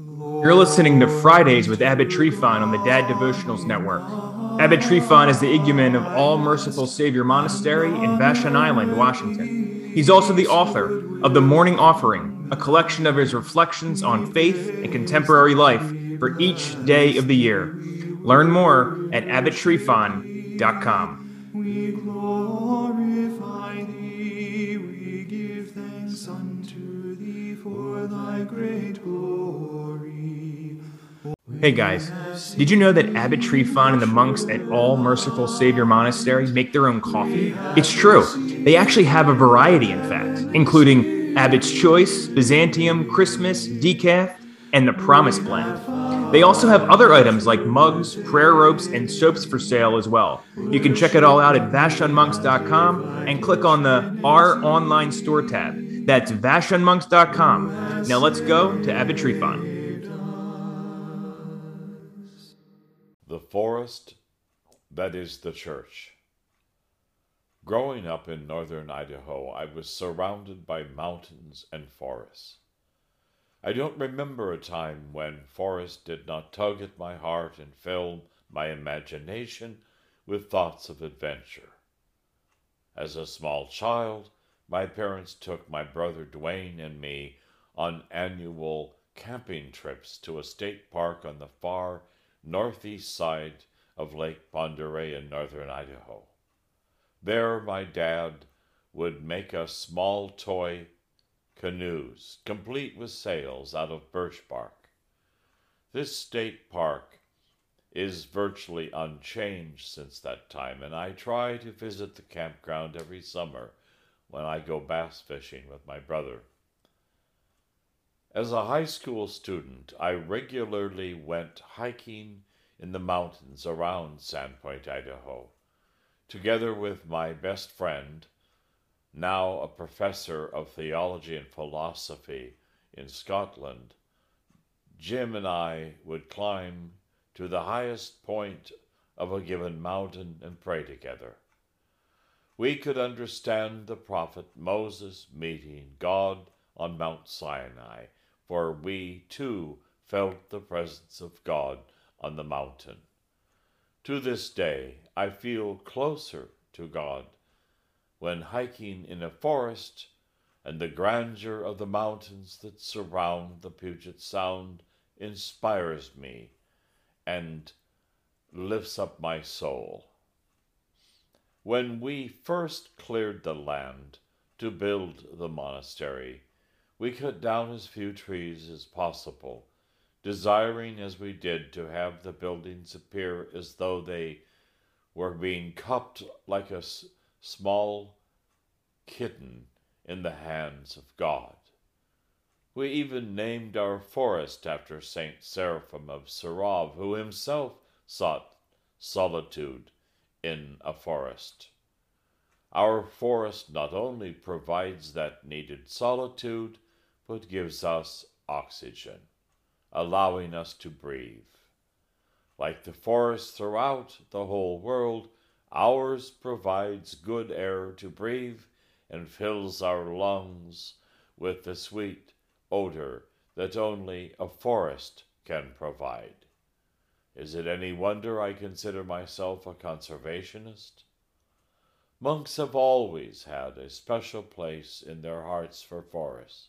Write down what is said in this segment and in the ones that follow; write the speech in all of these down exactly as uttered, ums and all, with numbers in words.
You're listening to Fridays with Abbot Trifon on the Dad Devotionals Network. Abbot Trifon is the Igumen of All-Merciful Savior Monastery in Vashon Island, Washington. He's also the author of The Morning Offering, a collection of his reflections on faith and contemporary life for each day of the year. Learn more at abbot trifon dot com. We glorify thee, we give thanks unto thee for thy great glory. Hey guys, did you know that Abbot Trifon and the monks at All-Merciful Savior Monastery make their own coffee? It's true. They actually have a variety, in fact, including Abbot's Choice, Byzantium, Christmas, Decaf, and the Promise Blend. They also have other items like mugs, prayer ropes, and soaps for sale as well. You can check it all out at vashon monks dot com and click on the Our Online Store tab. That's vashon monks dot com. Now let's go to Abbot Trifon. The forest that is the church. Growing up in northern Idaho, I was surrounded by mountains and forests. I don't remember a time when forest did not tug at my heart and fill my imagination with thoughts of adventure. As a small child, my parents took my brother Duane and me on annual camping trips to a state park on the far northeast side of Lake Pend Oreille in northern Idaho. There, my dad would make us small toy canoes, complete with sails out of birch bark. This state park is virtually unchanged since that time, and I try to visit the campground every summer when I go bass fishing with my brother. As a high school student, I regularly went hiking in the mountains around Sandpoint, Idaho, together with my best friend, now a professor of theology and philosophy in Scotland. Jim and I would climb to the highest point of a given mountain and pray together. We could understand the prophet Moses meeting God on Mount Sinai, for we too felt the presence of God on the mountain. To this day, I feel closer to God when hiking in a forest and the grandeur of the mountains that surround the Puget Sound inspires me and lifts up my soul. When we first cleared the land to build the monastery, we cut down as few trees as possible, desiring as we did to have the buildings appear as though they were being cupped like a small kitten in the hands of God. We even named our forest after Saint Seraphim of Sarov, who himself sought solitude in a forest. Our forest not only provides that needed solitude, but gives us oxygen, allowing us to breathe. Like the forests throughout the whole world, ours provides good air to breathe and fills our lungs with the sweet odor that only a forest can provide. Is it any wonder I consider myself a conservationist? Monks have always had a special place in their hearts for forests.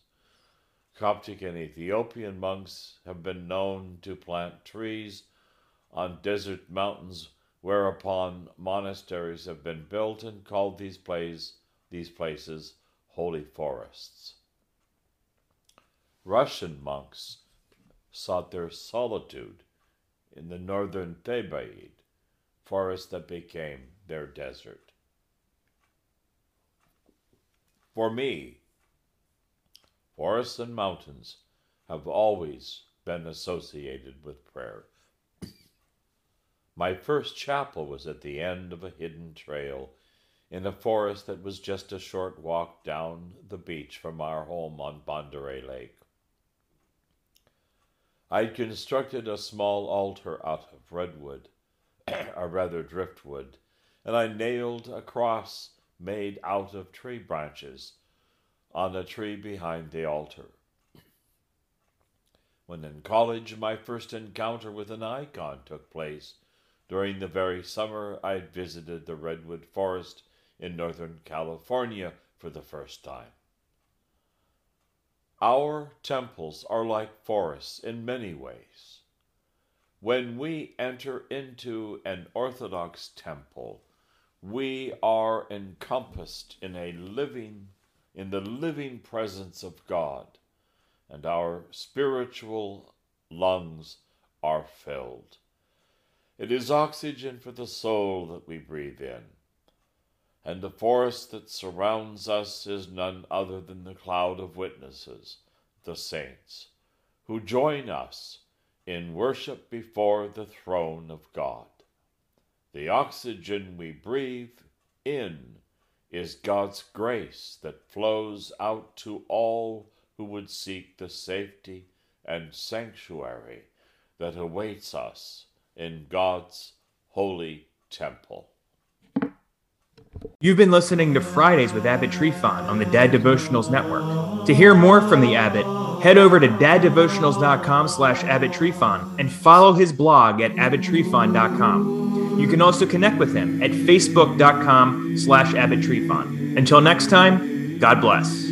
Coptic and Ethiopian monks have been known to plant trees on desert mountains, whereupon monasteries have been built and called these places, these places holy forests. Russian monks sought their solitude in the northern Thebaid, forest that became their desert. For me, forests and mountains have always been associated with prayer. My first chapel was at the end of a hidden trail in a forest that was just a short walk down the beach from our home on Bondere Lake. I had constructed a small altar out of redwood, or rather driftwood, and I nailed a cross made out of tree branches on a tree behind the altar. when in college my first encounter with an icon took place during the very summer I had visited the Redwood Forest in Northern California for the first time. Our temples are like forests in many ways. When we enter into an Orthodox temple, we are encompassed in a living, in the living presence of God, and our spiritual lungs are filled. It is oxygen for the soul that we breathe in, and the forest that surrounds us is none other than the cloud of witnesses, the saints, who join us in worship before the throne of God. The oxygen we breathe in is God's grace that flows out to all who would seek the safety and sanctuary that awaits us in God's holy temple. You've been listening to Fridays with Abbot Trifon on the Dad Devotionals Network. To hear more from the Abbot, head over to daddevotionals.com slash Abbot Trifon and follow his blog at abbot trifon dot com. You can also connect with him at facebook.com slash Abbot Trifon. Until next time, God bless.